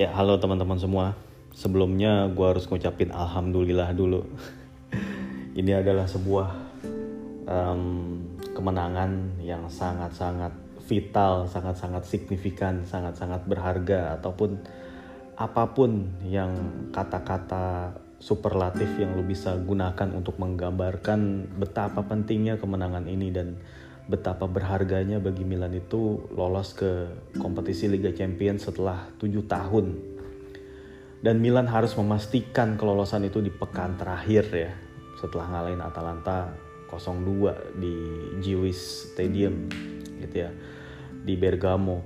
Ya, halo teman-teman semua. Sebelumnya gue harus ngucapin Alhamdulillah dulu. Ini adalah sebuah kemenangan yang sangat-sangat vital, sangat-sangat signifikan, sangat-sangat berharga. Ataupun apapun yang kata-kata superlatif yang lo bisa gunakan untuk menggambarkan betapa pentingnya kemenangan ini dan betapa berharganya bagi Milan itu lolos ke kompetisi Liga Champions setelah 7 tahun. Dan Milan harus memastikan kelolosan itu di pekan terakhir ya, setelah ngalahin Atalanta 0-2 di Jewish Stadium gitu ya, di Bergamo.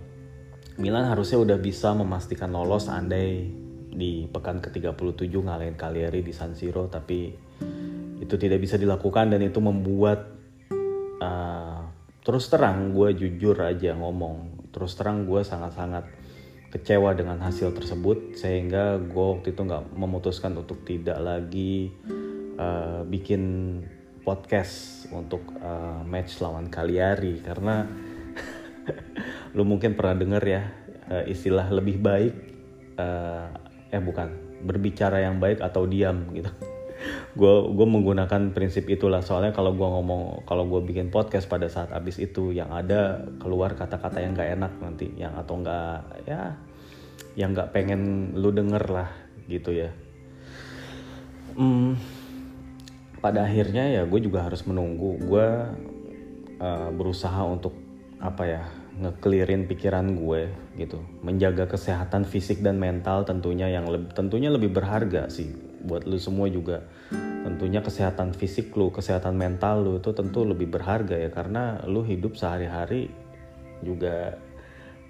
Milan harusnya udah bisa memastikan lolos andai di pekan ke-37 ngalahin Cagliari di San Siro, tapi itu tidak bisa dilakukan dan itu membuat terus terang gue jujur aja ngomong, terus terang gue sangat-sangat kecewa dengan hasil tersebut, sehingga gue waktu itu gak memutuskan untuk tidak lagi bikin podcast untuk match lawan Cagliari karena lu mungkin pernah denger ya istilah lebih baik berbicara yang baik atau diam gitu. Gue menggunakan prinsip itulah, soalnya kalau gue ngomong, kalau gue bikin podcast pada saat abis itu yang ada keluar kata-kata yang gak enak nanti, yang atau gak, ya yang gak pengen lu denger lah gitu ya. Pada akhirnya ya gue juga harus menunggu. Gue berusaha untuk ngekelirin pikiran gue gitu, menjaga kesehatan fisik dan mental tentunya, yang tentunya lebih berharga sih buat lu semua juga. Tentunya kesehatan fisik lu, kesehatan mental lu itu tentu lebih berharga ya, karena lu hidup sehari-hari juga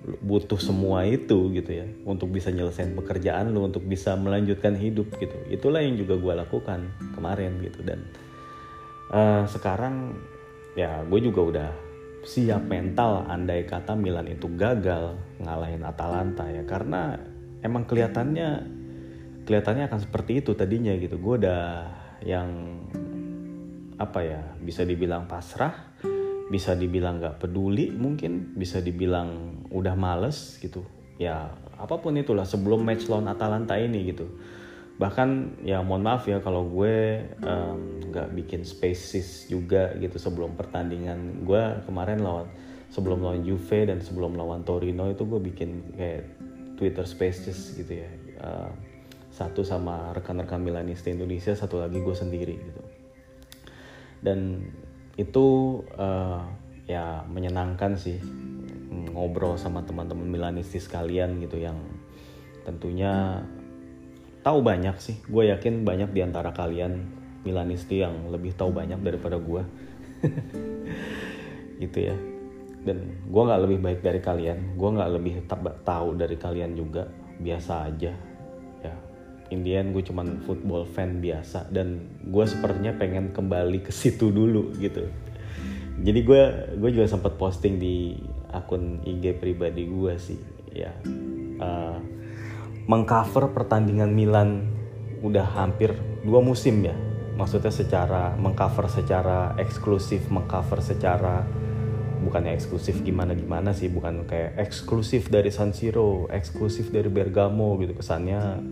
butuh semua itu gitu ya, untuk bisa nyelesain pekerjaan lu, untuk bisa melanjutkan hidup gitu. Itulah yang juga gue lakukan kemarin gitu, dan sekarang ya gue juga udah siap mental andai kata Milan itu gagal ngalahin Atalanta ya, karena emang kelihatannya akan seperti itu tadinya gitu. Gue udah yang bisa dibilang pasrah, bisa dibilang gak peduli, mungkin bisa dibilang udah males gitu ya, apapun itulah sebelum match lawan Atalanta ini gitu. Bahkan ya mohon maaf ya kalau gue gak bikin spaces juga gitu sebelum pertandingan. Gue kemarin sebelum lawan Juve dan sebelum lawan Torino itu gue bikin kayak Twitter spaces gitu ya, satu sama rekan-rekan Milanisti Indonesia, satu lagi gue sendiri gitu. Dan itu ya menyenangkan sih ngobrol sama teman-teman Milanisti sekalian gitu, yang tentunya tahu banyak sih. Gue yakin banyak di antara kalian Milanisti yang lebih tahu banyak daripada gue gitu ya. Dan gue gak lebih baik dari kalian, gue gak lebih tahu dari kalian juga, biasa aja ya. In the end gue cuman football fan biasa, dan gue sepertinya pengen kembali ke situ dulu gitu. Jadi gue juga sempat posting di akun IG pribadi gue sih ya, mengcover pertandingan Milan udah hampir 2 musim ya, maksudnya secara mengcover secara eksklusif, mengcover secara bukannya eksklusif gimana sih, bukan kayak eksklusif dari San Siro, eksklusif dari Bergamo gitu, kesannya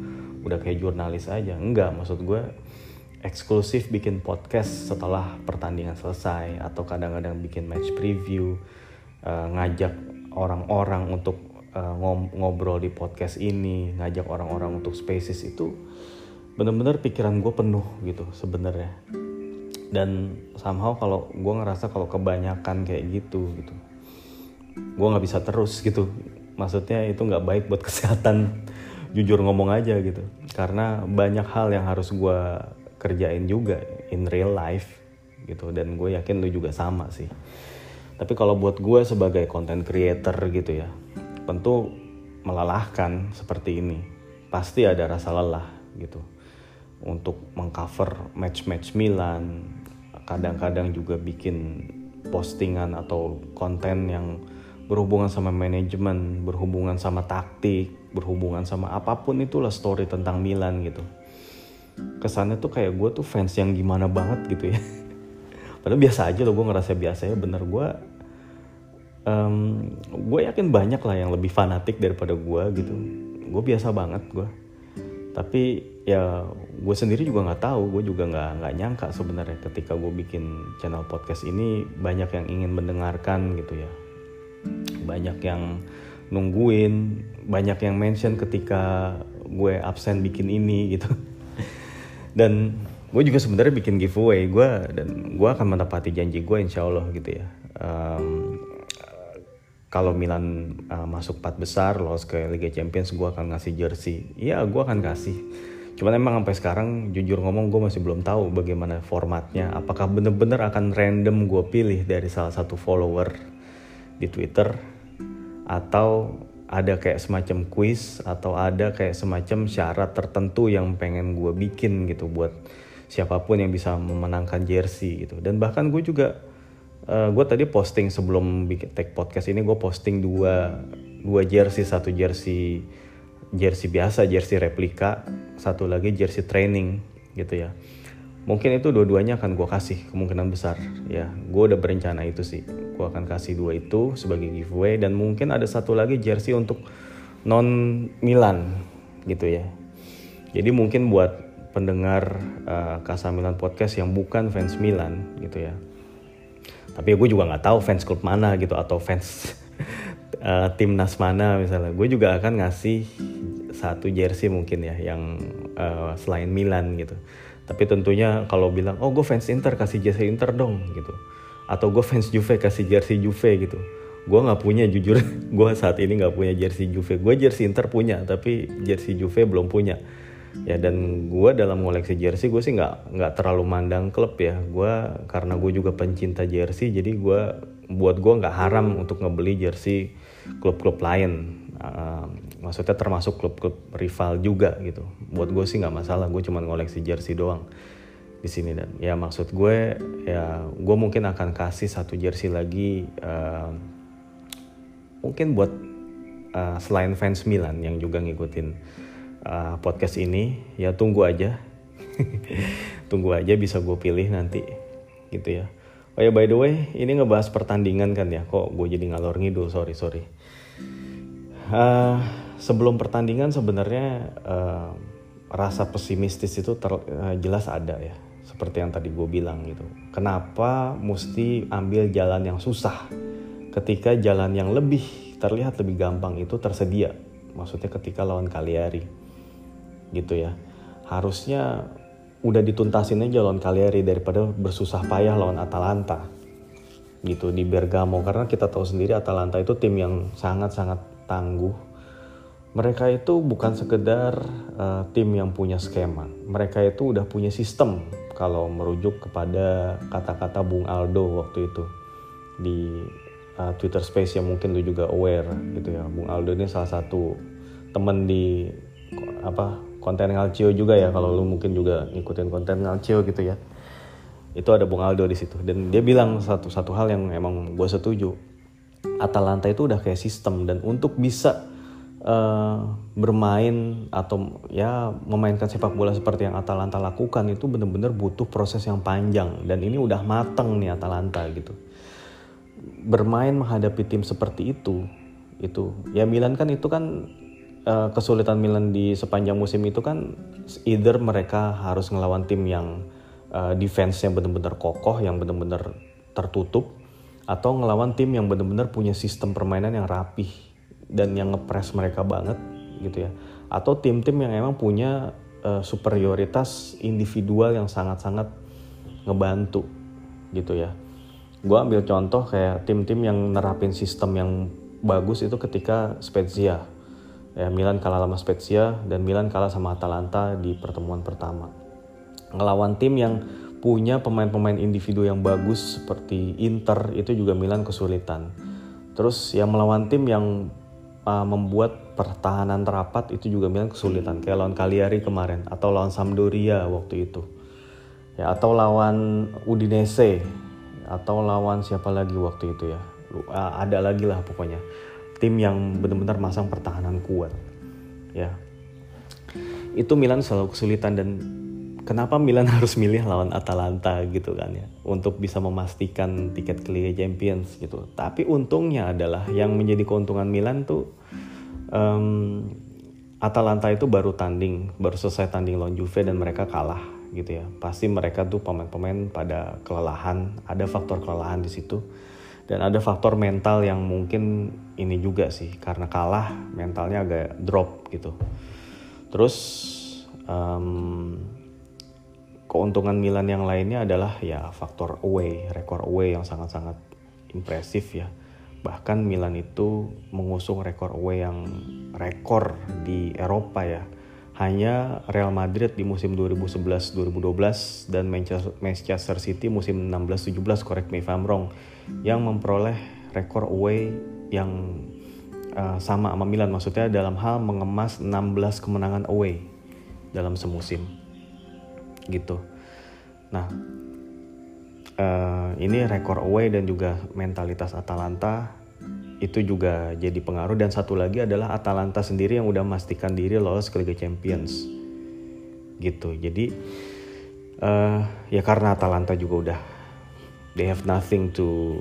udah kayak jurnalis aja. Enggak, maksud gue eksklusif bikin podcast setelah pertandingan selesai, atau kadang-kadang bikin match preview, ngajak orang-orang untuk ngobrol di podcast ini, ngajak orang-orang untuk spaces. Itu benar-benar pikiran gue penuh gitu sebenarnya. Dan somehow kalau gue ngerasa kalau kebanyakan kayak gitu, gue nggak bisa terus gitu. Maksudnya itu nggak baik buat kesehatan, jujur ngomong aja gitu. Karena banyak hal yang harus gue kerjain juga in real life gitu. Dan gue yakin lu juga sama sih. Tapi kalau buat gue sebagai content creator gitu ya, tentu melelahkan seperti ini. Pasti ada rasa lelah gitu untuk mengcover match-match Milan, kadang-kadang juga bikin postingan atau konten yang berhubungan sama manajemen, berhubungan sama taktik, berhubungan sama apapun itulah story tentang Milan gitu. Kesannya tuh kayak gue tuh fans yang gimana banget gitu ya. Padahal biasa aja loh, gue ngerasa biasa ya, bener gue yakin banyak lah yang lebih fanatik daripada gue gitu. gue biasa banget gue. Tapi ya gue sendiri juga nggak tahu, gue juga nggak nyangka sebenarnya ketika gue bikin channel podcast ini banyak yang ingin mendengarkan gitu ya, banyak yang nungguin, banyak yang mention ketika gue absen bikin ini gitu. Dan gue juga sebenarnya bikin giveaway gue, dan gue akan menepati janji gue insya Allah gitu ya. Kalau Milan masuk 4 besar lolos ke Liga Champions, gue akan ngasih jersey. Iya, gue akan kasih. Cuman emang sampai sekarang jujur ngomong gue masih belum tahu bagaimana formatnya. Apakah bener-bener akan random gue pilih dari salah satu follower di Twitter, atau ada kayak semacam quiz, atau ada kayak semacam syarat tertentu yang pengen gue bikin gitu buat siapapun yang bisa memenangkan jersey gitu. Dan bahkan gue juga gue tadi posting sebelum take podcast ini, gue posting dua jersey, satu jersey biasa, jersey replika, satu lagi jersey training gitu ya. Mungkin itu dua-duanya akan gue kasih kemungkinan besar ya. Gue udah berencana itu sih, gue akan kasih dua itu sebagai giveaway, dan mungkin ada satu lagi jersey untuk non Milan gitu ya. Jadi mungkin buat pendengar Kasa Milan Podcast yang bukan fans Milan gitu ya, tapi gue juga nggak tahu fans klub mana gitu atau fans timnas mana misalnya, gue juga akan ngasih satu jersey mungkin ya yang selain Milan gitu. Tapi tentunya kalau bilang oh gue fans Inter kasih jersey Inter dong gitu, atau gue fans Juve kasih jersey Juve gitu, gue nggak punya jujur. Gue saat ini nggak punya jersey Juve, gue jersey Inter punya tapi jersey Juve belum punya ya. Dan gue dalam koleksi jersey gue sih nggak terlalu mandang klub ya. Gue karena gue juga pencinta jersey, jadi gue buat gue nggak haram untuk ngebeli jersey klub-klub lain, maksudnya termasuk klub-klub rival juga gitu. Buat gue sih nggak masalah, gue cuma koleksi jersey doang di sini. Dan ya maksud gue ya gue mungkin akan kasih satu jersey lagi mungkin buat selain fans Milan yang juga ngikutin podcast ini ya. Tunggu aja. Tunggu aja, bisa gue pilih nanti gitu ya. Oh ya by the way, ini ngebahas pertandingan kan ya, kok gue jadi ngalor ngidul, sorry. Sebelum pertandingan sebenarnya rasa pesimistis itu jelas ada ya, seperti yang tadi gue bilang gitu. Kenapa mesti ambil jalan yang susah ketika jalan yang lebih terlihat lebih gampang itu tersedia, maksudnya ketika lawan Cagliari gitu ya. Harusnya udah dituntasin aja lawan Cagliari daripada bersusah payah lawan Atalanta gitu di Bergamo, karena kita tahu sendiri Atalanta itu tim yang sangat-sangat tangguh. Mereka itu bukan sekedar tim yang punya skema, mereka itu udah punya sistem, kalau merujuk kepada kata-kata Bung Aldo waktu itu di Twitter Space yang mungkin lu juga aware gitu ya. Bung Aldo ini salah satu temen di konten Ngalcio juga ya, kalau lu mungkin juga ngikutin konten Ngalcio gitu ya. Itu ada Bung Aldo di situ, dan dia bilang satu hal yang emang gue setuju. Atalanta itu udah kayak sistem, dan untuk bisa bermain atau ya memainkan sepak bola seperti yang Atalanta lakukan itu benar-benar butuh proses yang panjang, dan ini udah mateng nih Atalanta gitu. Bermain menghadapi tim seperti itu ya Milan kan, itu kan kesulitan Milan di sepanjang musim itu kan, either mereka harus ngelawan tim yang defense-nya benar-benar kokoh, yang benar-benar tertutup, atau ngelawan tim yang benar-benar punya sistem permainan yang rapih dan yang nge-press mereka banget gitu ya, atau tim-tim yang emang punya superioritas individual yang sangat-sangat ngebantu gitu ya. Gue ambil contoh kayak tim-tim yang nerapin sistem yang bagus itu ketika Spezia ya, Milan kalah sama Spezia dan Milan kalah sama Atalanta di pertemuan pertama. Ngelawan tim yang punya pemain-pemain individu yang bagus seperti Inter itu juga Milan kesulitan. Terus yang melawan tim yang membuat pertahanan terapat itu juga Milan kesulitan, kayak lawan Cagliari kemarin atau lawan Sampdoria waktu itu. Ya, atau lawan Udinese atau lawan siapa lagi waktu itu ya. Ada lagi lah pokoknya. Tim yang benar-benar masang pertahanan kuat ya, itu Milan selalu kesulitan. Dan kenapa Milan harus milih lawan Atalanta gitu kan ya, untuk bisa memastikan tiket ke Liga Champions gitu. Tapi untungnya adalah yang menjadi keuntungan Milan tuh Atalanta itu baru selesai tanding lawan Juve dan mereka kalah gitu ya. Pasti mereka tuh pemain-pemain pada kelelahan, ada faktor kelelahan di situ. Dan ada faktor mental yang mungkin ini juga sih, karena kalah mentalnya agak drop gitu. Terus keuntungan Milan yang lainnya adalah ya faktor away, rekor away yang sangat-sangat impresif ya. Bahkan Milan itu mengusung rekor away yang rekor di Eropa ya. Hanya Real Madrid di musim 2011-2012 dan Manchester City musim 16-17, correct me if I'm wrong, yang memperoleh rekor away yang sama sama Milan. Maksudnya dalam hal mengemas 16 kemenangan away dalam semusim gitu. Nah, ini rekor away dan juga mentalitas Atalanta itu juga jadi pengaruh. Dan satu lagi adalah Atalanta sendiri yang udah memastikan diri lolos ke Liga Champions gitu. Jadi ya karena Atalanta juga udah they have nothing to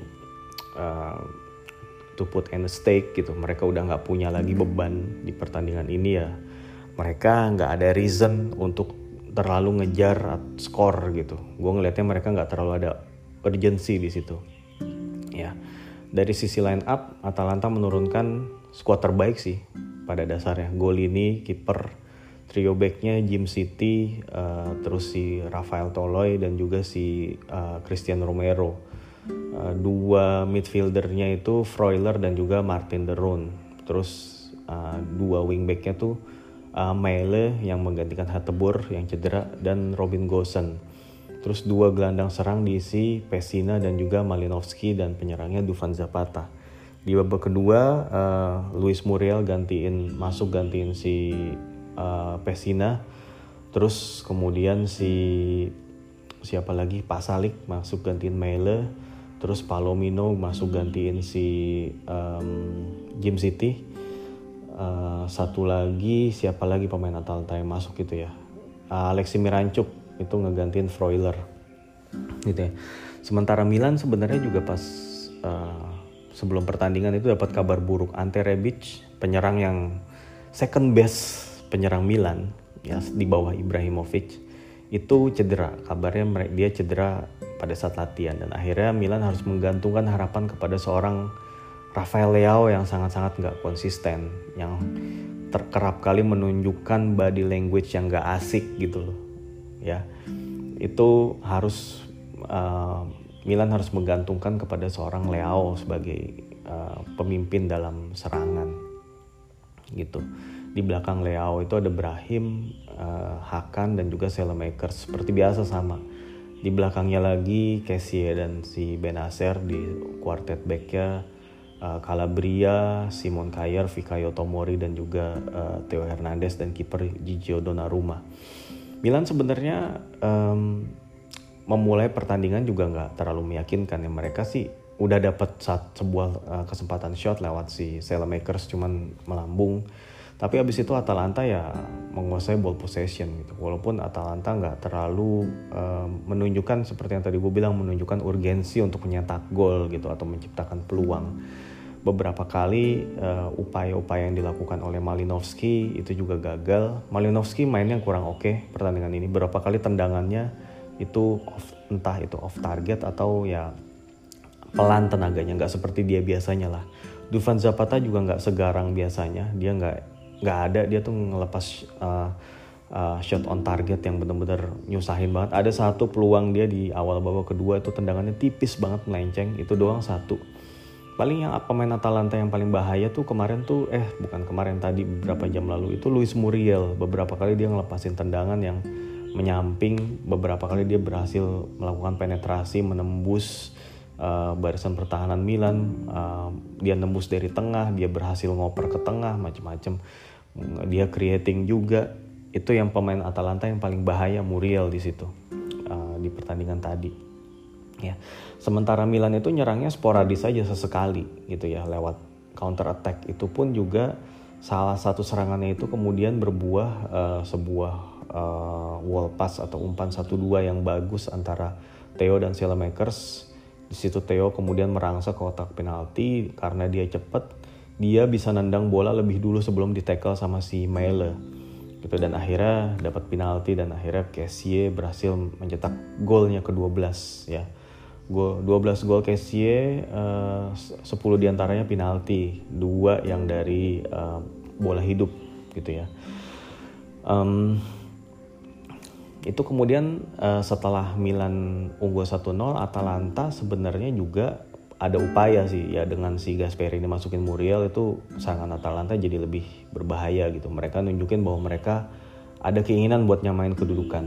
put in a stake gitu. Mereka udah nggak punya lagi beban di pertandingan ini ya. Mereka nggak ada reason untuk terlalu ngejar skor gitu. Gue ngelihatnya mereka nggak terlalu ada urgency di situ. Ya, dari sisi line up Atalanta menurunkan skuad terbaik sih pada dasarnya. Gollini kiper, trio backnya Jim City, terus si Rafael Toloi dan juga si Christian Romero. Dua midfieldernya itu Freuler dan juga Martin De Roon. Terus dua wingbacknya tuh Maehle yang menggantikan Hatebor yang cedera dan Robin Gosens. Terus dua gelandang serang diisi Pesina dan juga Malinovskyi dan penyerangnya Duvan Zapata. Di babak kedua Luis Muriel gantiin si Pesina. Terus kemudian siapa lagi, Pasalic masuk gantiin Maehle. Terus Palomino masuk gantiin si Jim City. Satu lagi siapa lagi pemain Atalanta yang masuk gitu ya, Alexi Miranchuk itu ngegantiin Freuler gitu ya. Sementara Milan sebenarnya juga pas sebelum pertandingan itu dapat kabar buruk. Ante Rebic, penyerang yang second best penyerang Milan ya di bawah Ibrahimovic, itu cedera. Kabarnya dia cedera pada saat latihan dan akhirnya Milan harus menggantungkan harapan kepada seorang Rafael Leao yang sangat-sangat gak konsisten, yang kerap kali menunjukkan body language yang gak asik gitu loh ya. Itu harus Milan harus menggantungkan kepada seorang Leao sebagai pemimpin dalam serangan gitu. Di belakang Leao itu ada Brahim, Hakan dan juga Saelemaekers seperti biasa sama. Di belakangnya lagi Kessié dan si Bennacer, di quartet backnya Calabria, Simon Kjær, Fikayo Tomori dan juga Theo Hernandez dan kiper Gigio Donnarumma. Milan sebenarnya memulai pertandingan juga nggak terlalu meyakinkan ya. Mereka sih udah dapat sebuah kesempatan shot lewat si Saelemaekers, cuman melambung. Tapi abis itu Atalanta ya menguasai ball possession gitu. Walaupun Atalanta nggak terlalu menunjukkan seperti yang tadi gue bilang, menunjukkan urgensi untuk mencetak gol gitu atau menciptakan peluang. Beberapa kali upaya-upaya yang dilakukan oleh Malinovskyi itu juga gagal. Malinovskyi mainnya kurang oke pertandingan ini. Berapa kali tendangannya itu entah itu off target atau ya pelan tenaganya, nggak seperti dia biasanya lah. Duvan Zapata juga nggak segarang biasanya. Dia nggak ada, dia tuh ngelepas shot on target yang benar-benar nyusahin banget. Ada satu peluang dia di awal babak kedua itu tendangannya tipis banget melenceng, itu doang satu. Paling yang pemain Atalanta yang paling bahaya tuh tadi beberapa jam lalu itu Luis Muriel. Beberapa kali dia ngelepasin tendangan yang menyamping, beberapa kali dia berhasil melakukan penetrasi menembus barisan pertahanan Milan. Dia nembus dari tengah, dia berhasil ngoper ke tengah, macam-macam. Dia creating juga. Itu yang pemain Atalanta yang paling bahaya, Muriel di situ di pertandingan tadi. Ya. Sementara Milan itu nyerangnya sporadis aja sesekali gitu ya lewat counter attack. Itu pun juga salah satu serangannya itu kemudian berbuah sebuah wall pass atau umpan 1-2 yang bagus antara Theo dan Saelemaekers. Di situ Theo kemudian merangsek ke kotak penalti karena dia cepat. dia bisa nendang bola lebih dulu sebelum ditackle sama si Maehle gitu, dan akhirnya dapat penalti dan akhirnya Kessié berhasil mencetak golnya ke-12 ya. 12 gol Kessié, 10 diantaranya penalti, 2 yang dari bola hidup gitu ya. Itu kemudian setelah Milan unggul 1-0, Atalanta sebenarnya juga ada upaya sih ya, dengan si Gasperini masukin Muriel itu serangan Atalanta jadi lebih berbahaya gitu. Mereka nunjukin bahwa mereka ada keinginan buat nyamain kedudukan.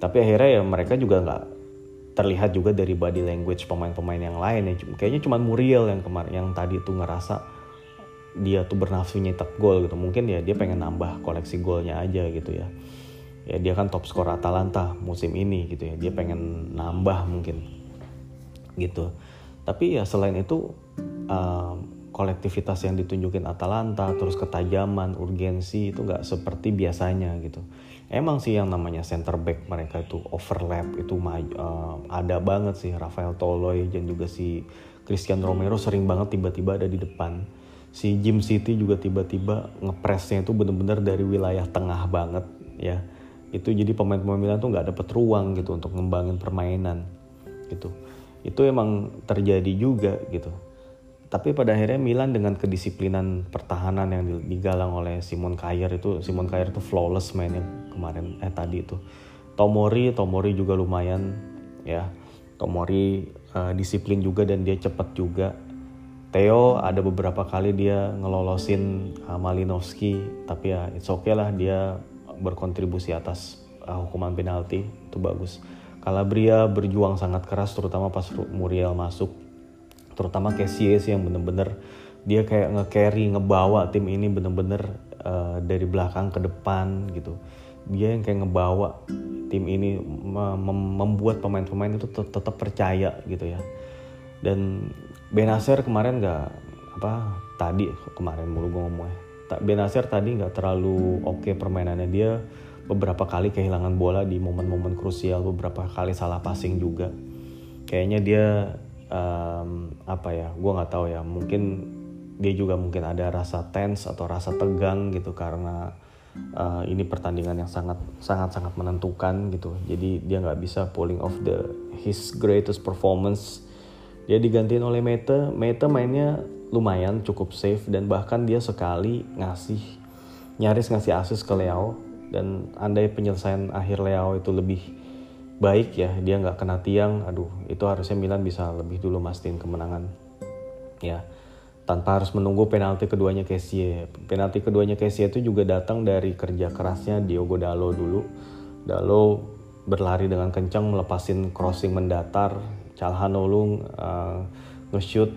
Tapi akhirnya ya mereka juga nggak terlihat juga dari body language pemain-pemain yang lain ya. Kayaknya cuma Muriel yang tadi tuh ngerasa dia tuh bernafsu nyetak gol gitu. Mungkin ya dia pengen nambah koleksi golnya aja gitu ya. Ya dia kan top skor Atalanta musim ini gitu ya. Dia pengen nambah mungkin gitu. Tapi ya selain itu kolektivitas yang ditunjukin Atalanta, terus ketajaman, urgensi itu nggak seperti biasanya gitu. Emang sih yang namanya center back mereka itu overlap itu ada banget sih. Rafael Toloi dan juga si Christian Romero sering banget tiba-tiba ada di depan. Si Jim City juga tiba-tiba ngepresnya itu benar-benar dari wilayah tengah banget ya. Itu jadi pemain-pemain Milan tuh nggak dapet ruang gitu untuk ngembangin permainan gitu. Itu emang terjadi juga gitu. Tapi pada akhirnya Milan dengan kedisiplinan pertahanan yang digalang oleh Simon Kjær itu flawless mainnya tadi itu. Tomori juga lumayan ya. Tomori disiplin juga dan dia cepat juga. Theo ada beberapa kali dia ngelolosin Malinovskyi, tapi ya it's okay lah, dia berkontribusi atas hukuman penalti, itu bagus. Calabria berjuang sangat keras terutama pas Muriel masuk. Terutama Kessié sih yang bener-bener dia kayak nge-carry, ngebawa tim ini bener-bener dari belakang ke depan gitu. Dia yang kayak ngebawa tim ini, membuat pemain-pemain itu tetap percaya gitu ya. Dan Bennacer kemarin Bennacer tadi gak terlalu oke permainannya. Dia beberapa kali kehilangan bola di momen-momen krusial, beberapa kali salah passing juga. Kayaknya dia gue nggak tahu ya. Mungkin dia juga mungkin ada rasa tense atau rasa tegang gitu karena ini pertandingan yang sangat menentukan gitu. Jadi dia nggak bisa pulling off his greatest performance. Dia digantiin oleh Maehle. Maehle mainnya lumayan, cukup safe dan bahkan dia sekali nyaris ngasih assist ke Leao. Dan andai penyelesaian akhir Leao itu lebih baik ya, dia nggak kena tiang, itu harusnya Milan bisa lebih dulu mastiin kemenangan ya, tanpa harus menunggu penalti keduanya Kessié. Penalti keduanya Kessié itu juga datang dari kerja kerasnya Diogo Dalo dulu. Dalo berlari dengan kencang, melepasin crossing mendatar, Calhanoglu nge-shoot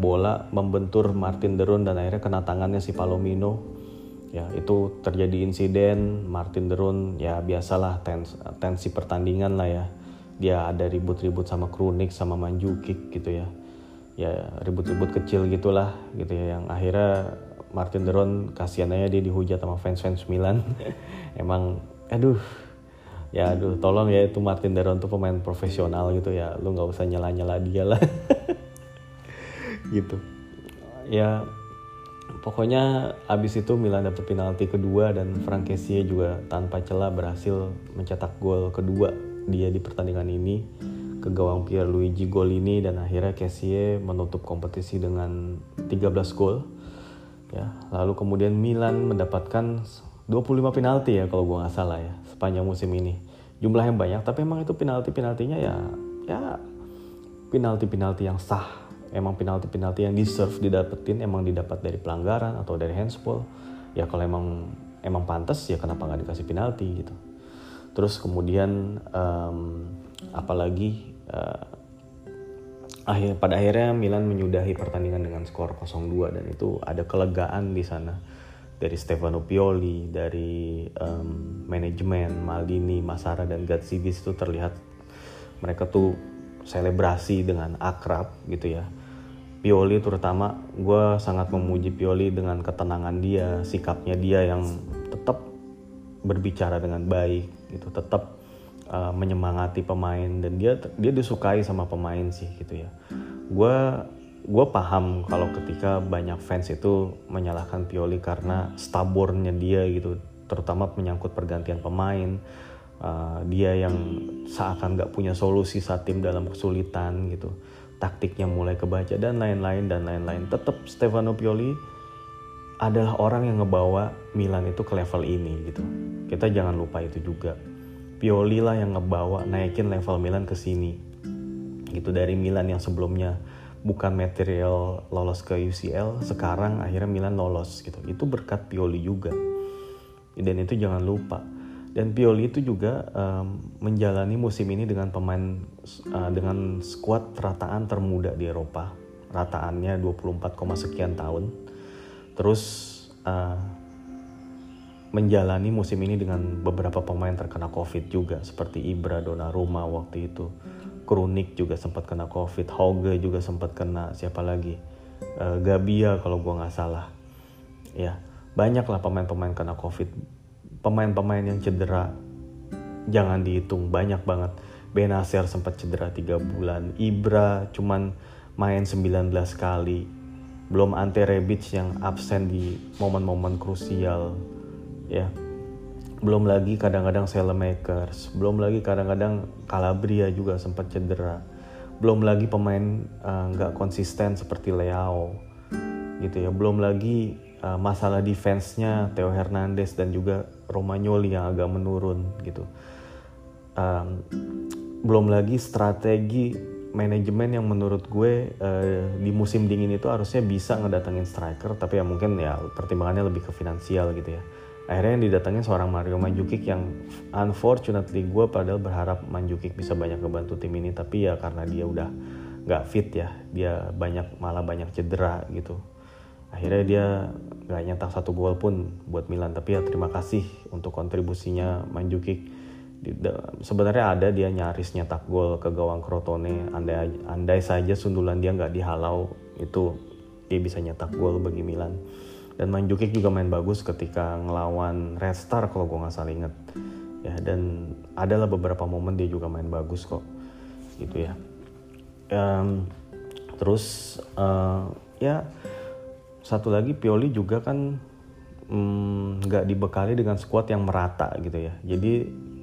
bola membentur Martin De Roon dan akhirnya kena tangannya si Palomino. Ya, itu terjadi insiden. Martin De Roon ya biasalah tensi pertandingan lah ya. Dia ada ribut-ribut sama Krunić sama Mandžukić gitu ya. Ya ribut-ribut kecil gitulah gitu ya, yang akhirnya Martin De Roon kasihannya dia dihujat sama fans-fans Milan. Emang tolong ya, itu Martin De Roon tuh pemain profesional gitu ya. Lu enggak usah nyela-nyela dia lah. Gitu. Ya pokoknya abis itu Milan dapat penalti kedua dan Franck Kessié juga tanpa celah berhasil mencetak gol kedua dia di pertandingan ini ke gawang Pierluigi Gollini dan akhirnya Kessié menutup kompetisi dengan 13 gol. Ya, lalu kemudian Milan mendapatkan 25 penalti ya kalau gue nggak salah ya sepanjang musim ini. Jumlah yang banyak, tapi emang itu penalti-penaltinya ya penalti-penalti yang sah. Emang penalti-penalti yang deserve didapetin, emang didapat dari pelanggaran atau dari handball. Ya kalau emang pantas ya kenapa nggak dikasih penalti gitu. Terus kemudian pada akhirnya Milan menyudahi pertandingan dengan skor 0-2 dan itu ada kelegaan di sana dari Stefano Pioli, dari manajemen Maldini, Massara dan Gazzidis. Itu terlihat mereka tuh selebrasi dengan akrab gitu ya. Pioli terutama, gue sangat memuji Pioli dengan ketenangan dia, sikapnya dia yang tetap berbicara dengan baik gitu, tetap menyemangati pemain dan dia disukai sama pemain sih gitu ya. Gue gue paham kalau ketika banyak fans itu menyalahkan Pioli karena stubbornnya dia gitu, terutama menyangkut pergantian pemain. Dia yang seakan gak punya solusi saat tim dalam kesulitan gitu, taktiknya mulai kebaca dan lain-lain. Tetap Stefano Pioli adalah orang yang ngebawa Milan itu ke level ini gitu. Kita jangan lupa itu juga. Pioli lah yang ngebawa, naikin level Milan ke sini gitu, dari Milan yang sebelumnya bukan material lolos ke UCL, sekarang akhirnya Milan lolos gitu. Itu berkat Pioli juga, dan itu jangan lupa. Dan Pioli itu juga menjalani musim ini dengan pemain dengan skuad rataan termuda di Eropa. Rataannya 24, sekian tahun. Terus menjalani musim ini dengan beberapa pemain terkena Covid juga, seperti Ibra, Donnarumma waktu itu. Krunić juga sempat kena Covid, Hauge juga sempat kena, siapa lagi? Gabia kalau gue nggak salah. Ya, banyaklah pemain-pemain kena Covid. Pemain-pemain yang cedera jangan dihitung, banyak banget. Bennacer sempat cedera 3 bulan. Ibra cuman main 19 kali. Belum Ante Rebic yang absen di momen-momen krusial. Ya. Belum lagi kadang-kadang Saelemaekers. Belum lagi kadang-kadang Calabria juga sempat cedera. Belum lagi pemain nggak konsisten seperti Leao. Gitu ya. Belum lagi masalah defense-nya Theo Hernandez dan juga Romagnoli yang agak menurun gitu. Belum lagi strategi manajemen yang menurut gue di musim dingin itu harusnya bisa ngedatengin striker, tapi ya mungkin ya pertimbangannya lebih ke finansial gitu ya. Akhirnya yang didatengin seorang Mario Mandžukić yang unfortunately gue padahal berharap Mandžukić bisa banyak ngebantu tim ini, tapi ya karena dia udah gak fit ya, dia malah banyak cedera gitu. Akhirnya dia gak nyetak 1 gol pun buat Milan, tapi ya terima kasih untuk kontribusinya Mandžukić. Sebenarnya ada dia nyaris nyetak gol ke gawang Crotone, andai saja sundulan dia gak dihalau, itu dia bisa nyetak gol bagi Milan. Dan Mandžukić juga main bagus ketika ngelawan Red Star kalau gue gak salah inget ya, dan adalah beberapa momen dia juga main bagus kok gitu ya. Ya satu lagi, Pioli juga kan gak dibekali dengan skuad yang merata gitu ya. Jadi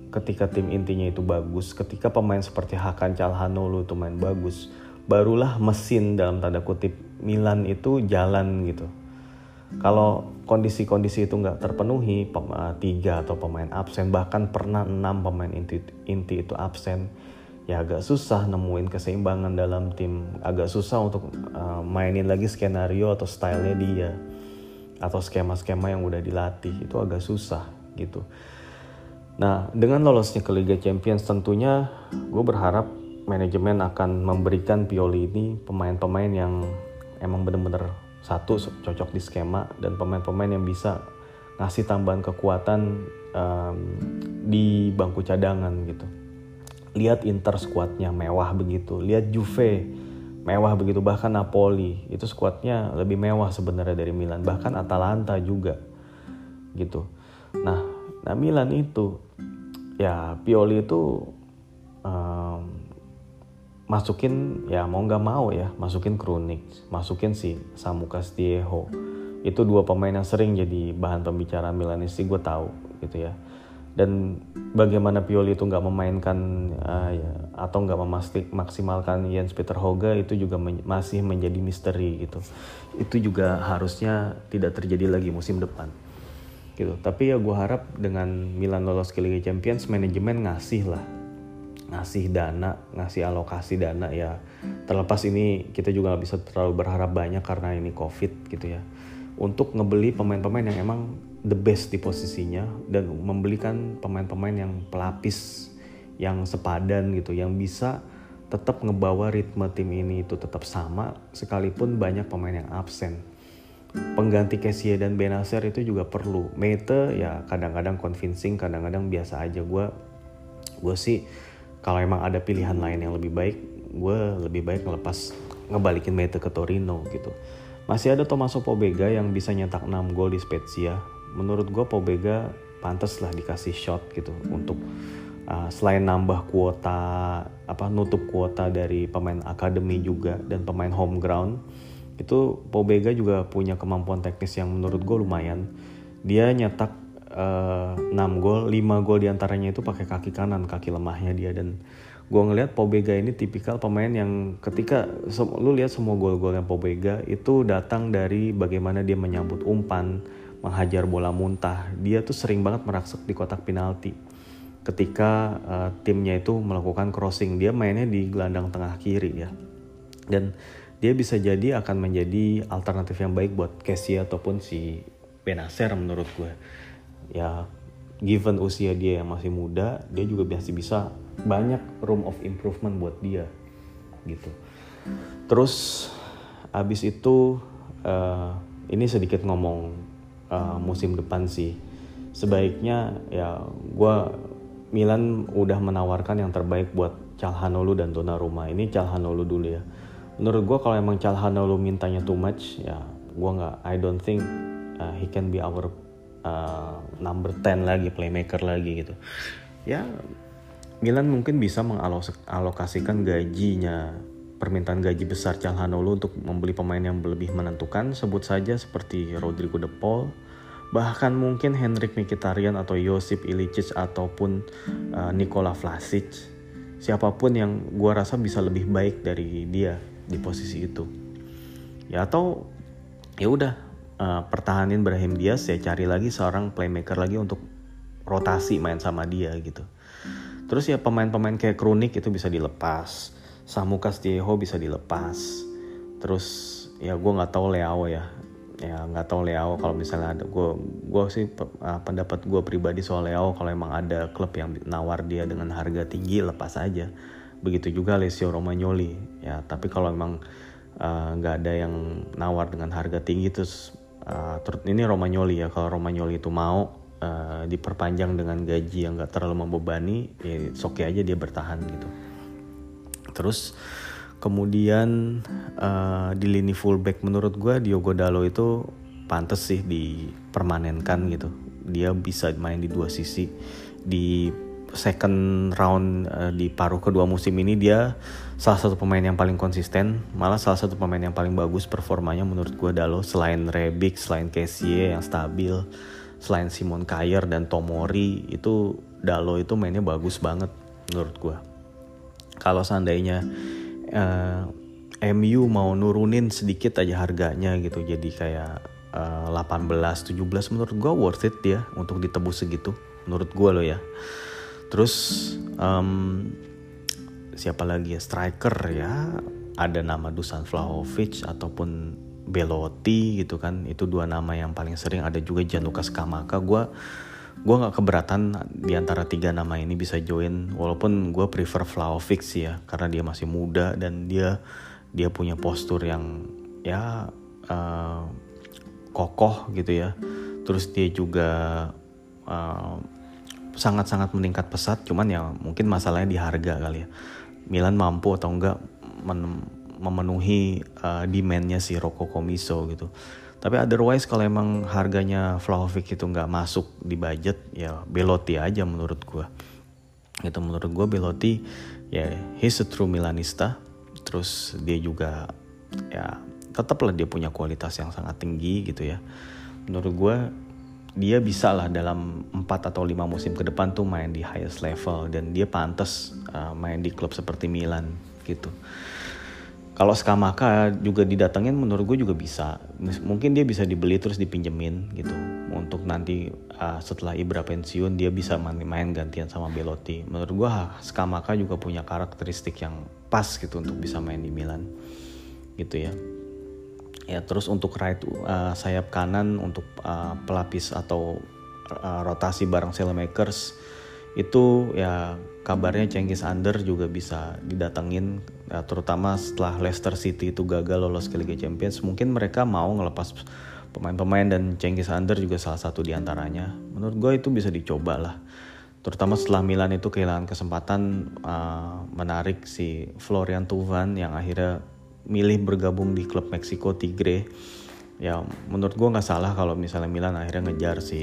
ketika tim intinya itu bagus, ketika pemain seperti Hakan Calhanoglu itu main bagus, barulah mesin dalam tanda kutip Milan itu jalan gitu. Kalau kondisi-kondisi itu gak terpenuhi, 3 atau pemain absen, bahkan pernah 6 pemain inti itu absen, ya agak susah nemuin keseimbangan dalam tim, agak susah untuk mainin lagi skenario atau stylenya dia atau skema-skema yang udah dilatih, itu agak susah gitu. Nah, dengan lolosnya ke Liga Champions tentunya gue berharap manajemen akan memberikan Pioli ini pemain-pemain yang emang bener-bener satu cocok di skema, dan pemain-pemain yang bisa ngasih tambahan kekuatan di bangku cadangan gitu. Lihat Inter skuadnya mewah begitu, lihat Juve mewah begitu, bahkan Napoli itu skuadnya lebih mewah sebenarnya dari Milan, bahkan Atalanta juga gitu. Nah Milan itu ya Pioli itu masukin ya mau nggak mau ya, masukin Krunić, masukin si Samu Castillejo, itu 2 pemain yang sering jadi bahan pembicaraan Milanisti, gue tahu gitu ya. Dan bagaimana Pioli itu nggak memainkan atau nggak memaksimalkan Jens Peter Hauge itu juga masih menjadi misteri gitu. Itu juga harusnya tidak terjadi lagi musim depan gitu. Tapi ya gue harap dengan Milan lolos ke Liga Champions, manajemen ngasih dana, ngasih alokasi dana ya. Terlepas ini kita juga nggak bisa terlalu berharap banyak karena ini COVID gitu ya, untuk ngebeli pemain-pemain yang emang the best di posisinya dan membelikan pemain-pemain yang pelapis, yang sepadan gitu, yang bisa tetap ngebawa ritme tim ini itu tetap sama sekalipun banyak pemain yang absen. Pengganti Kessié dan Bennacer itu juga perlu. Maehle ya kadang-kadang convincing, kadang-kadang biasa aja. Gue sih kalau emang ada pilihan lain yang lebih baik, gue lebih baik ngebalikin Maehle ke Torino gitu. Masih ada Tommaso Pobega yang bisa nyetak 6 gol di Spezia. Menurut gue Pobega pantas lah dikasih shot gitu untuk selain nambah kuota, nutup kuota dari pemain akademi juga dan pemain home ground, itu Pobega juga punya kemampuan teknis yang menurut gue lumayan. Dia nyetak 6 gol, 5 gol diantaranya itu pakai kaki kanan, kaki lemahnya dia. Dan gue ngelihat Pobega ini tipikal pemain yang ketika lu lihat semua gol-gol yang Pobega itu datang dari bagaimana dia menyambut umpan, menghajar bola muntah. Dia tuh sering banget merangsek di kotak penalti ketika timnya itu melakukan crossing. Dia mainnya di gelandang tengah kiri ya, dan dia bisa jadi akan menjadi alternatif yang baik buat Kessié ataupun si Bennacer menurut gue. Ya, given usia dia yang masih muda, dia juga masih bisa banyak room of improvement buat dia gitu. Terus abis itu ini sedikit ngomong musim depan sih. Sebaiknya ya Milan udah menawarkan yang terbaik buat Calhanoglu dan Donnarumma. Ini Calhanoglu dulu ya. Menurut gue kalau emang Calhanoglu mintanya too much, ya gue I don't think he can be our number 10 lagi, playmaker lagi gitu. Ya, Milan mungkin bisa mengalokasikan gajinya, permintaan gaji besar Calhanoglu untuk membeli pemain yang lebih menentukan, sebut saja seperti Rodrigo De Paul, bahkan mungkin Henrik Mkhitaryan atau Josip Ilicic ataupun Nikola Vlasic. Siapapun yang gua rasa bisa lebih baik dari dia di posisi itu. Ya atau ya udah, pertahanin Brahim Diaz, ya cari lagi seorang playmaker lagi untuk rotasi main sama dia gitu. Terus ya pemain-pemain kayak Krunić itu bisa dilepas, Samu Castillejo bisa dilepas. Terus ya gue nggak tahu Leao ya nggak tahu Leao kalau misalnya ada. Gue sih pendapat gue pribadi soal Leao, kalau emang ada klub yang nawar dia dengan harga tinggi, lepas aja. Begitu juga Alessio Romagnoli ya. Tapi kalau emang nggak ada yang nawar dengan harga tinggi, terus ini Romagnoli ya, kalau Romagnoli itu mau diperpanjang dengan gaji yang gak terlalu membebani, ya oke aja dia bertahan gitu. Terus kemudian di lini fullback menurut gue Diogo Dalo itu pantas sih dipermanenkan gitu. Dia bisa main di dua sisi. Di second round di paruh kedua musim ini dia salah satu pemain yang paling konsisten, malah salah satu pemain yang paling bagus performanya menurut gue Dalo, selain Rebic, selain Kessié yang stabil, selain Simon Kjær dan Tomori. Itu Dalo itu mainnya bagus banget menurut gue. Kalau seandainya MU mau nurunin sedikit aja harganya gitu, jadi kayak 18-17, menurut gue worth it ya untuk ditebus segitu, menurut gue loh ya. Terus siapa lagi ya, striker ya ada nama Dusan Vlahovic ataupun Belotti gitu kan. Itu dua nama yang paling sering. Ada juga Gianluca Scamacca. Gue nggak keberatan di antara tiga nama ini bisa join, walaupun gue prefer Vlahovic sih ya, karena dia masih muda dan dia punya postur yang ya kokoh gitu ya. Terus dia juga sangat-sangat meningkat pesat, cuman ya mungkin masalahnya di harga kali ya. Milan mampu atau enggak memenuhi demand-nya si Rocco Commisso gitu. Tapi otherwise kalau emang harganya Vlahovic itu enggak masuk di budget, ya Belotti aja menurut gue. Gitu, menurut gue Belotti ya he's a true Milanista. Terus dia juga ya tetaplah dia punya kualitas yang sangat tinggi gitu ya. Menurut gue dia bisa lah dalam 4 atau 5 musim ke depan tuh main di highest level, dan dia pantas main di klub seperti Milan gitu. Kalau Scamacca juga didatengin menurut gue juga bisa. Mungkin dia bisa dibeli terus dipinjemin gitu, untuk nanti setelah Ibra pensiun dia bisa main gantian sama Belotti. Menurut gue Scamacca juga punya karakteristik yang pas gitu untuk bisa main di Milan gitu ya. Ya terus untuk right sayap kanan untuk pelapis atau rotasi bareng Saelemaekers itu ya kabarnya Cengiz Under juga bisa didatengin ya, terutama setelah Leicester City itu gagal lolos ke Liga Champions. Mungkin mereka mau ngelepas pemain-pemain dan Cengiz Under juga salah satu diantaranya. Menurut gue itu bisa dicoba lah, terutama setelah Milan itu kehilangan kesempatan menarik si Florian Thauvin yang akhirnya milih bergabung di klub Meksiko Tigre. Ya menurut gue nggak salah kalau misalnya Milan akhirnya ngejar si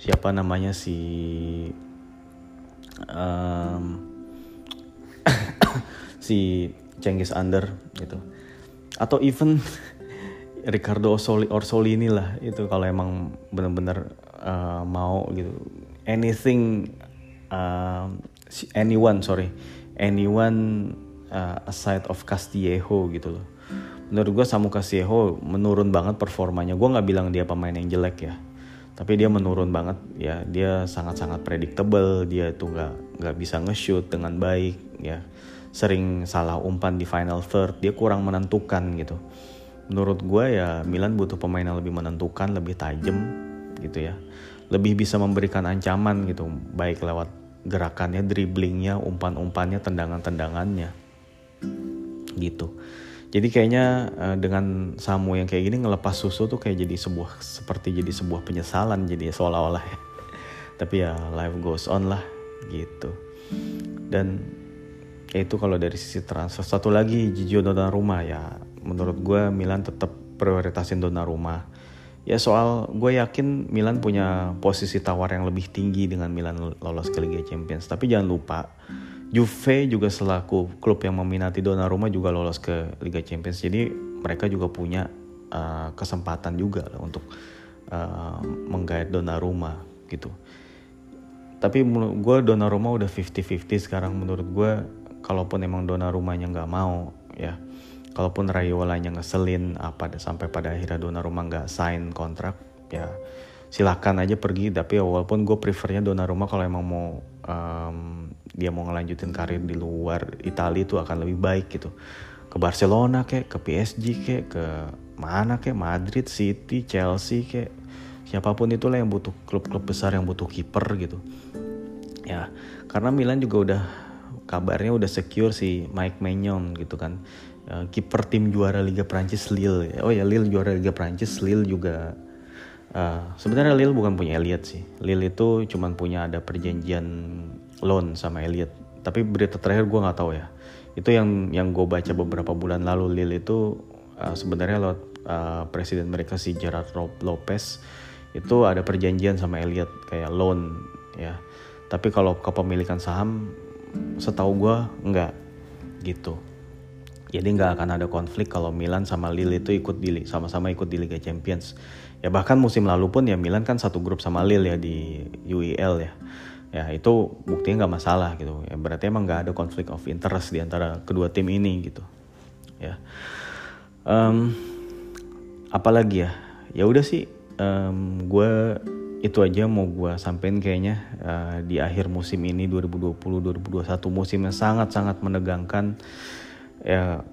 siapa namanya si si Cengiz Under gitu, atau even Ricardo Orsolini lah itu, kalau emang benar-benar mau gitu, anyone aside of Castillejo gitu loh. Menurut gue Samu Castillejo menurun banget performanya. Gue nggak bilang dia pemain yang jelek ya, tapi dia menurun banget ya. Dia sangat-sangat predictable, dia tuh nggak bisa nge-shoot dengan baik ya, sering salah umpan di final third, dia kurang menentukan gitu. Menurut gue ya Milan butuh pemain yang lebih menentukan, lebih tajam gitu ya, lebih bisa memberikan ancaman gitu, baik lewat gerakannya, dribblingnya, umpan-umpannya, tendangan-tendangannya gitu. Jadi kayaknya dengan Samu yang kayak gini ngelepas Suso tuh kayak jadi sebuah penyesalan, jadi seolah-olah ya. Tapi ya life goes on lah gitu. Dan ya itu kalau dari sisi transfer. Satu lagi Gigio Donnarumma ya, menurut gue Milan tetap prioritasin Donnarumma. Ya soal gue yakin Milan punya posisi tawar yang lebih tinggi dengan Milan lolos ke Liga Champions. Tapi jangan lupa Juve juga selaku klub yang meminati Donnarumma juga lolos ke Liga Champions. Jadi mereka juga punya kesempatan juga lah untuk menggait Donnarumma gitu. Tapi menurut gue Donnarumma udah 50-50 sekarang. Menurut gue kalaupun emang Donnarummanya gak mau ya, kalaupun Rayuolanya ngeselin sampai pada akhirnya Donnarumma gak sign kontrak ya, silakan aja pergi. Tapi walaupun gue prefernya Donnarumma kalau emang mau dia mau ngelanjutin karir di luar Italia itu akan lebih baik gitu, ke Barcelona kayak, ke PSG kayak, ke mana kayak, Madrid, City, Chelsea kayak, siapapun itulah yang butuh, klub-klub besar yang butuh kiper gitu ya. Karena Milan juga udah kabarnya udah secure si Mike Maignan gitu kan, kiper tim juara Liga Prancis Lille. Oh ya, Lille juara Liga Prancis, Lille juga sebenarnya Lille bukan punya Elliot sih. Lille itu cuman punya ada perjanjian loan sama Elliot. Tapi berita terakhir gue nggak tahu ya. Itu yang gue baca beberapa bulan lalu, Lille itu sebenarnya lewat presiden mereka si Gerard Lopez itu ada perjanjian sama Elliot kayak loan ya. Tapi kalau kepemilikan saham setahu gue nggak gitu. Jadi nggak akan ada konflik kalau Milan sama Lille itu sama-sama ikut di Liga Champions. Ya bahkan musim lalu pun ya Milan kan satu grup sama Lille ya di UEL ya. Ya itu buktinya nggak masalah gitu. Ya, berarti emang nggak ada konflik of interest di antara kedua tim ini gitu. Ya. Apalagi ya. Ya udah sih. Gue itu aja mau gue sampein kayaknya di akhir musim ini 2020-2021, musim yang sangat-sangat menegangkan. Ya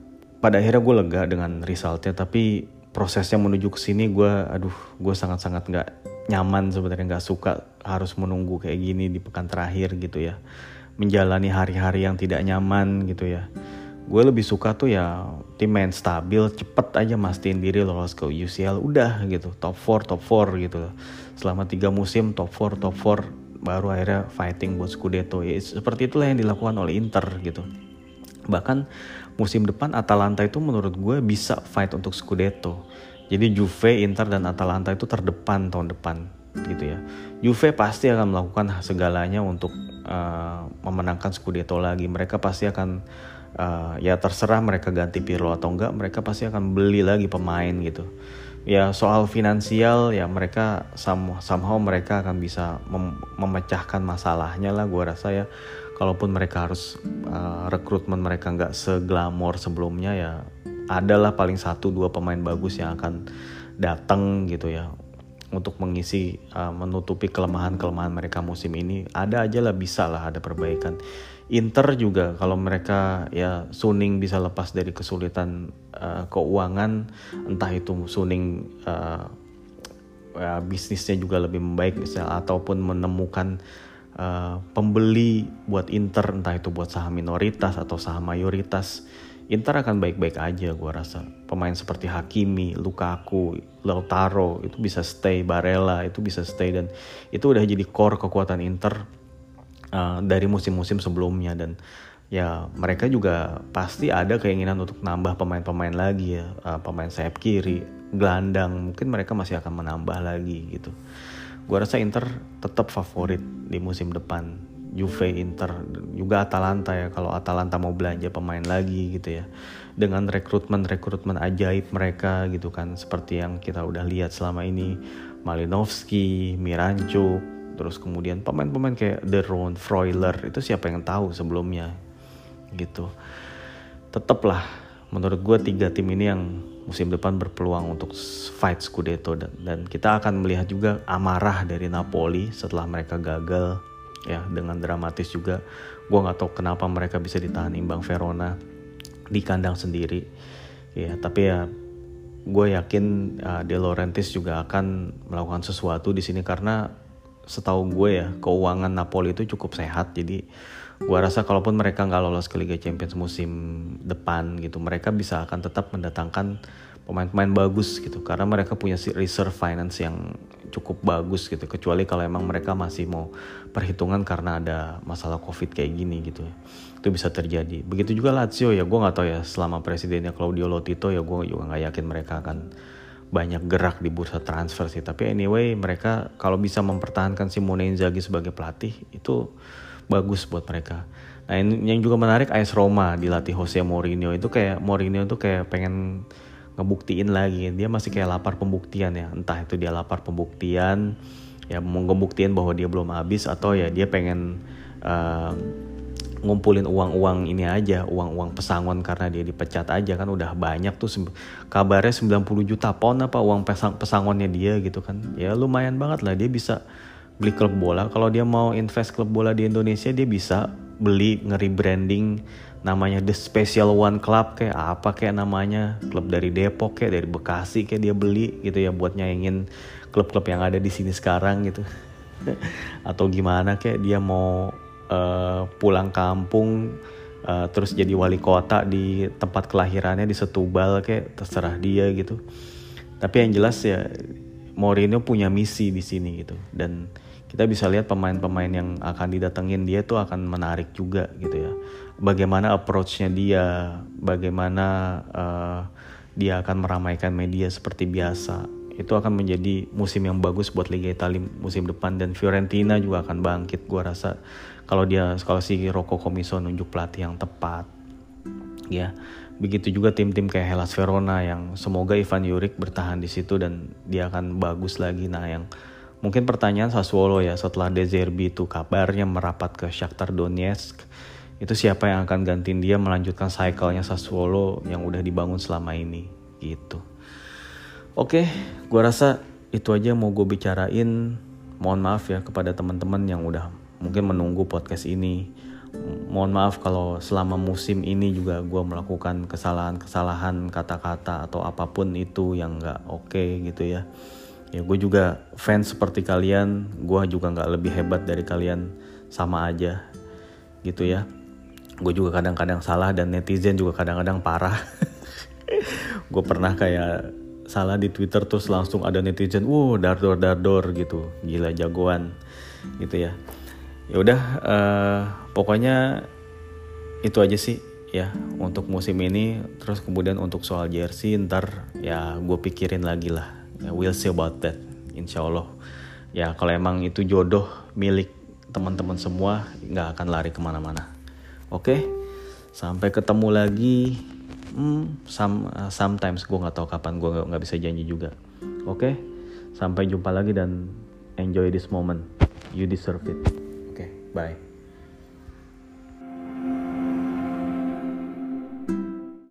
pada akhirnya gue lega dengan resultnya, tapi prosesnya menuju ke sini gue sangat-sangat nggak nyaman sebenarnya, nggak suka harus menunggu kayak gini di pekan terakhir gitu ya, menjalani hari-hari yang tidak nyaman gitu ya. Gue lebih suka tuh ya tim main stabil, cepet aja mastiin diri lolos ke UCL udah gitu, top 4 gitu, selama 3 musim top 4 baru akhirnya fighting buat Scudetto ya, seperti itulah yang dilakukan oleh Inter gitu. Bahkan musim depan Atalanta itu menurut gue bisa fight untuk Scudetto. Jadi Juve, Inter, dan Atalanta itu terdepan tahun depan gitu ya. Juve pasti akan melakukan segalanya untuk memenangkan Scudetto lagi. Mereka pasti akan ya terserah mereka ganti Pirlo atau enggak, mereka pasti akan beli lagi pemain gitu. Ya soal finansial ya mereka somehow mereka akan bisa memecahkan masalahnya lah gue rasa ya. Kalaupun mereka harus rekrutmen mereka nggak seglamor sebelumnya ya, adalah paling 1-2 pemain bagus yang akan datang gitu ya untuk mengisi menutupi kelemahan-kelemahan mereka musim ini. Ada aja lah, bisa lah ada perbaikan. Inter juga kalau mereka ya Suning bisa lepas dari kesulitan keuangan, entah itu Suning bisnisnya juga lebih membaik misalnya, ataupun menemukan pembeli buat Inter, entah itu buat saham minoritas atau saham mayoritas, Inter akan baik-baik aja gue rasa. Pemain seperti Hakimi, Lukaku, Lautaro itu bisa stay, Barella itu bisa stay, dan itu udah jadi core kekuatan Inter dari musim-musim sebelumnya. Dan ya mereka juga pasti ada keinginan untuk nambah pemain-pemain lagi ya, pemain sayap kiri, gelandang mungkin mereka masih akan menambah lagi gitu. Gue rasa Inter tetap favorit di musim depan Juve, Inter, juga Atalanta ya, kalau Atalanta mau belanja pemain lagi gitu ya, dengan rekrutmen ajaib mereka gitu kan, seperti yang kita udah lihat selama ini, Malinovskyi, Miranchuk, terus kemudian pemain-pemain kayak De Roon, Freuler, itu siapa yang tahu sebelumnya gitu. Tetaplah menurut gue 3 tim ini yang musim depan berpeluang untuk fight Scudetto, dan kita akan melihat juga amarah dari Napoli setelah mereka gagal ya dengan dramatis juga. Gue nggak tahu kenapa mereka bisa ditahan imbang Verona di kandang sendiri ya, tapi ya gue yakin De Laurentiis juga akan melakukan sesuatu di sini, karena setahu gue ya keuangan Napoli itu cukup sehat. Jadi gue rasa kalaupun mereka nggak lolos ke Liga Champions musim depan gitu, mereka bisa akan tetap mendatangkan pemain-pemain bagus gitu, karena mereka punya reserve finance yang cukup bagus gitu, kecuali kalau emang mereka masih mau perhitungan karena ada masalah COVID kayak gini gitu, itu bisa terjadi. Begitu juga Lazio ya, gue nggak tahu ya selama presidennya Claudio Lotito ya, gue juga nggak yakin mereka akan banyak gerak di bursa transfer sih. Tapi anyway, mereka kalau bisa mempertahankan Simone Inzaghi sebagai pelatih itu bagus buat mereka. Nah, yang juga menarik, AS Roma dilatih Jose Mourinho itu kayak pengen ngebuktiin lagi. Dia masih kayak lapar pembuktian ya. Entah itu dia lapar pembuktian ya, mau ngebuktiin bahwa dia belum habis, atau ya dia pengen ngumpulin uang-uang ini aja, uang-uang pesangon karena dia dipecat aja kan, udah banyak tuh kabarnya 90 juta pound apa uang pesangonnya dia gitu kan. Ya lumayan banget lah, dia bisa beli klub bola. Kalau dia mau invest klub bola di Indonesia, dia bisa beli, nge-rebranding namanya The Special One Club kayak apa, kayak namanya klub dari Depok kayak dari Bekasi kayak, dia beli gitu ya buat nyaingin klub-klub yang ada di sini sekarang gitu. Atau gimana, kayak dia mau pulang kampung terus jadi wali kota di tempat kelahirannya di Setubal kayak, terserah dia gitu. Tapi yang jelas ya Mourinho punya misi di sini gitu, dan kita bisa lihat pemain-pemain yang akan didatengin dia tuh akan menarik juga gitu ya. Bagaimana approach-nya dia, bagaimana dia akan meramaikan media seperti biasa. Itu akan menjadi musim yang bagus buat Liga Italia musim depan, dan Fiorentina juga akan bangkit gua rasa kalau si Rocco Commisso nunjuk pelatih yang tepat ya. Begitu juga tim-tim kayak Hellas Verona yang semoga Ivan Juric bertahan di situ dan dia akan bagus lagi. Nah, yang mungkin pertanyaan Sassuolo ya, setelah De Zerbi itu kabarnya merapat ke Shakhtar Donetsk, itu siapa yang akan gantiin dia melanjutkan cycle-nya Sassuolo yang udah dibangun selama ini gitu. Oke, gue rasa itu aja mau gue bicarain. Mohon maaf ya kepada teman-teman yang udah mungkin menunggu podcast ini. Mohon maaf kalau selama musim ini juga gue melakukan kesalahan-kesalahan kata-kata atau apapun itu yang gak oke gitu ya. Ya gue juga fans seperti kalian, gue juga gak lebih hebat dari kalian, sama aja gitu ya. Gue juga kadang-kadang salah dan netizen juga kadang-kadang parah. Gue pernah kayak salah di Twitter terus langsung ada netizen dardor gitu, gila jagoan gitu ya. Ya udah, pokoknya itu aja sih ya untuk musim ini. Terus kemudian untuk soal jersey ntar ya gue pikirin lagi lah ya, we'll see about that. Insyaallah ya kalau emang itu jodoh milik teman-teman semua, nggak akan lari kemana-mana. Oke, sampai ketemu lagi. Sometimes gue nggak tahu kapan, gue nggak bisa janji juga. Oke, sampai jumpa lagi dan enjoy this moment, you deserve it. Bye.